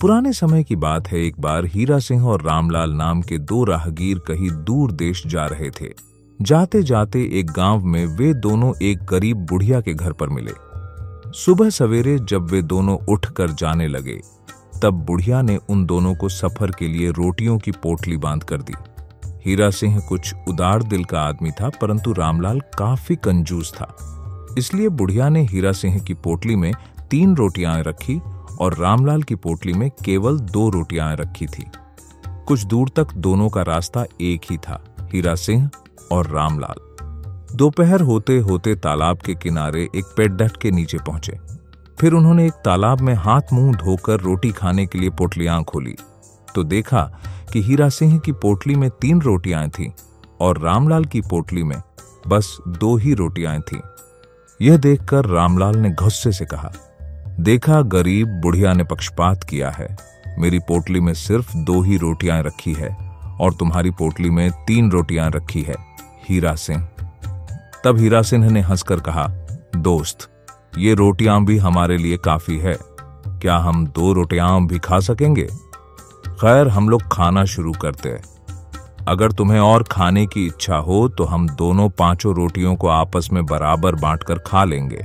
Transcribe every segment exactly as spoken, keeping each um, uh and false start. पुराने समय की बात है। एक बार हीरा सिंह और रामलाल नाम के दो राहगीर कहीं दूर देश जा रहे थे। जाते जाते एक गांव में वे दोनों एक गरीब बुढ़िया के घर पर मिले। सुबह सवेरे जब वे दोनों उठकर जाने लगे तब बुढ़िया ने उन दोनों को सफर के लिए रोटियों की पोटली बांध कर दी। हीरा सिंह कुछ उदार दिल का आदमी था, परंतु रामलाल काफी कंजूस था, इसलिए बुढ़िया ने हीरा सिंह की पोटली में तीन रोटियां रखी और रामलाल की पोटली में केवल दो रोटियां रखी थी। कुछ दूर तक दोनों का रास्ता एक ही था, हीरा सिंह और रामलाल। दोपहर होते होते तालाब के किनारे एक पेड़डट के नीचे पहुंचे। फिर उन्होंने एक तालाब में हाथ मुंह धोकर रोटी खाने के लिए पोटलियां खोली तो देखा कि हीरा सिंह की पोटली में तीन रोटियां थीं और रामलाल की पोटली में बस दो ही रोटियां थीं। यह देखकर रामलाल ने गुस्से से कहा, देखा गरीब बुढ़िया ने पक्षपात किया है, मेरी पोटली में सिर्फ दो ही रोटियां रखी है और तुम्हारी पोटली में तीन रोटियां रखी है, हीरा सिंह। तब हीरा सिंह ने हंसकर कहा, दोस्त, ये रोटियां भी हमारे लिए काफी है, क्या हम दो रोटियां भी खा सकेंगे? खैर, हम लोग खाना शुरू करते हैं। अगर तुम्हें और खाने की इच्छा हो तो हम दोनों पांचों रोटियों को आपस में बराबर बांटकर खा लेंगे।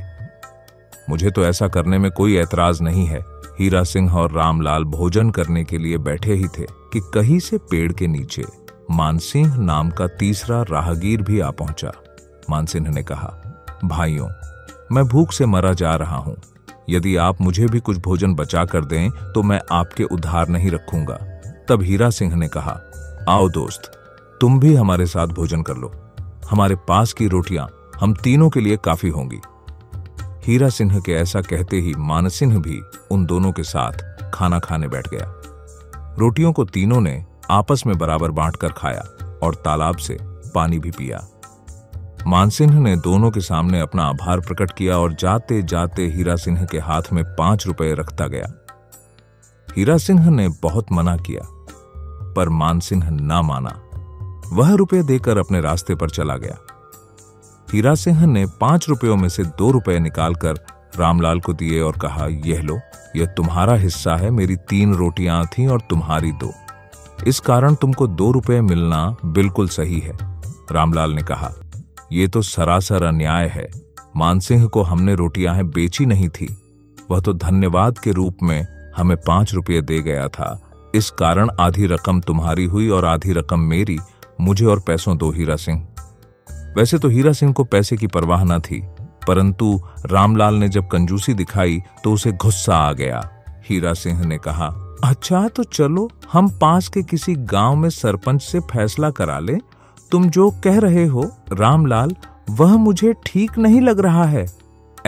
मुझे तो ऐसा करने में कोई ऐतराज नहीं है। हीरा सिंह और रामलाल भोजन करने के लिए बैठे ही थे कि कहीं से पेड़ के नीचे मानसिंह नाम का तीसरा राहगीर भी आ पहुंचा। मानसिंह ने कहा, भाइयों, मैं भूख से मरा जा रहा हूं। यदि आप मुझे भी कुछ भोजन बचा कर दें तो मैं आपके उधार नहीं रखूंगा। तब हीरा सिंह ने कहा, आओ दोस्त, तुम भी हमारे साथ भोजन कर लो, हमारे पास की रोटियां हम तीनों के लिए काफी होंगी। हीरा सिंह के ऐसा कहते ही मानसिंह भी उन दोनों के साथ खाना खाने बैठ गया। रोटियों को तीनों ने आपस में बराबर बांटकर खाया और तालाब से पानी भी पिया। मानसिंह ने दोनों के सामने अपना आभार प्रकट किया और जाते जाते हीरा सिंह के हाथ में पांच रुपए रखता गया। हीरा सिंह ने बहुत मना किया पर मानसिंह ना माना। वह रुपए देकर अपने रास्ते पर चला गया। हीरा सिंह ने पांच रुपयों में से दो रुपए निकालकर रामलाल को दिए और कहा, यह लो, यह तुम्हारा हिस्सा है, मेरी तीन रोटियां थीं और तुम्हारी दो, इस कारण तुमको दो रुपए मिलना बिल्कुल सही है। रामलाल ने कहा, ये तो सरासर अन्याय है, मानसिंह को हमने रोटियां बेची नहीं थी, वह तो धन्यवाद के रूप में हमें पांच रुपये दे गया था, इस कारण आधी रकम तुम्हारी हुई और आधी रकम मेरी। मुझे और पैसों दो हीरा सिंह। वैसे तो हीरा सिंह को पैसे की परवाह न थी, परंतु रामलाल ने जब कंजूसी दिखाई तो उसे गुस्सा आ गया। हीरा सिंह ने कहा, अच्छा तो चलो हम पास के किसी गांव में सरपंच से फैसला करा ले, तुम जो कह रहे हो रामलाल वह मुझे ठीक नहीं लग रहा है।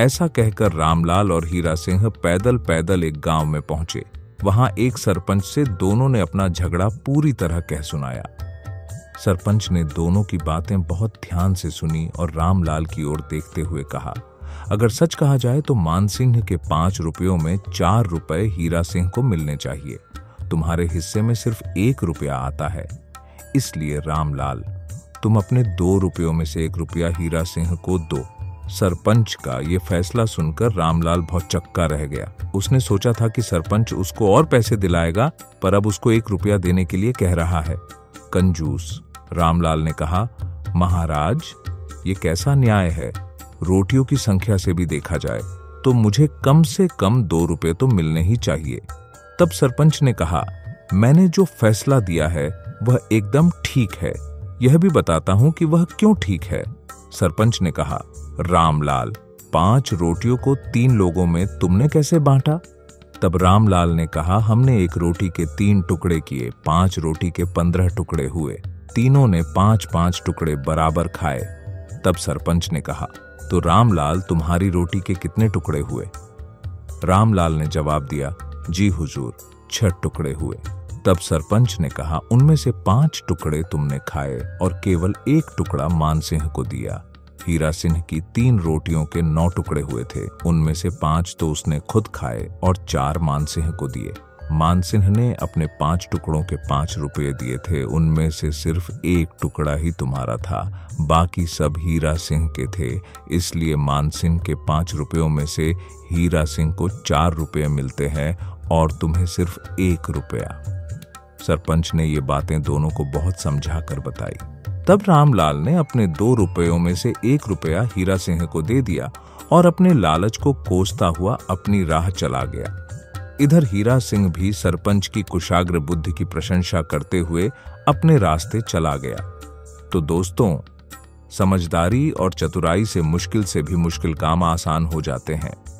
ऐसा कहकर रामलाल और हीरा सिंह पैदल पैदल एक गांव में पहुंचे। वहां एक सरपंच से दोनों ने अपना झगड़ा पूरी तरह कह सुनाया। सरपंच ने दोनों की बातें बहुत ध्यान से सुनी और रामलाल की ओर देखते हुए कहा, अगर सच कहा जाए तो मानसिंह के पांच रुपयों में चार रुपए हीरा सिंह को मिलने चाहिए, तुम्हारे हिस्से में सिर्फ एक रुपया आता है, इसलिए रामलाल तुम अपने दो रुपयों में से एक रुपया हीरा सिंह को दो। सरपंच का ये फैसला सुनकर रामलाल बहुत चक्का रह गया। उसने सोचा था कि सरपंच उसको और पैसे दिलाएगा, पर अब उसको एक रुपया देने के लिए कह रहा है। कंजूस रामलाल ने कहा, महाराज, ये कैसा न्याय है, रोटियों की संख्या से भी देखा जाए तो मुझे कम से कम दो रुपये तो मिलने ही चाहिए। तब सरपंच ने कहा, मैंने जो फैसला दिया है वह एकदम ठीक है, यह भी बताता हूं कि वह क्यों ठीक है। सरपंच ने कहा, रामलाल, पांच रोटियों को तीन लोगों में तुमने कैसे बांटा? तब रामलाल ने कहा, हमने एक रोटी के तीन टुकड़े किए, पांच रोटी के पंद्रह टुकड़े हुए, तीनों ने पांच पांच टुकड़े बराबर खाए। तब सरपंच ने कहा, तो रामलाल तुम्हारी रोटी के कितने टुकड़े हुए? रामलाल ने जवाब दिया, जी हुजूर, छह टुकड़े हुए। तब सरपंच ने कहा, उनमें से पांच टुकड़े तुमने खाए और केवल एक टुकड़ा मानसिंह को दिया। हीरा सिंह की तीन रोटियों के नौ टुकड़े हुए थे, उनमें से पांच तो उसने खुद खाए और चार मानसिंह को दिए। मानसिंह ने अपने पांच टुकड़ों के पांच रुपये दिए थे, उनमें से सिर्फ एक टुकड़ा ही तुम्हारा था, बाकी सब हीरा सिंह के थे, इसलिए मानसिंह के पांच रुपयों में से हीरा सिंह को चार रुपये मिलते हैं और तुम्हें सिर्फ एक रुपया। सरपंच ने ये बातें दोनों को बहुत समझा कर बताई। तब रामलाल ने अपने दो रुपयों में से एक रुपया हीरा सिंह को दे दिया और अपने लालच को कोसता हुआ अपनी राह चला गया। इधर हीरा सिंह भी सरपंच की कुशाग्र बुद्धि की प्रशंसा करते हुए अपने रास्ते चला गया। तो दोस्तों, समझदारी और चतुराई से मुश्किल से भी मुश्किल काम आसान हो जाते हैं।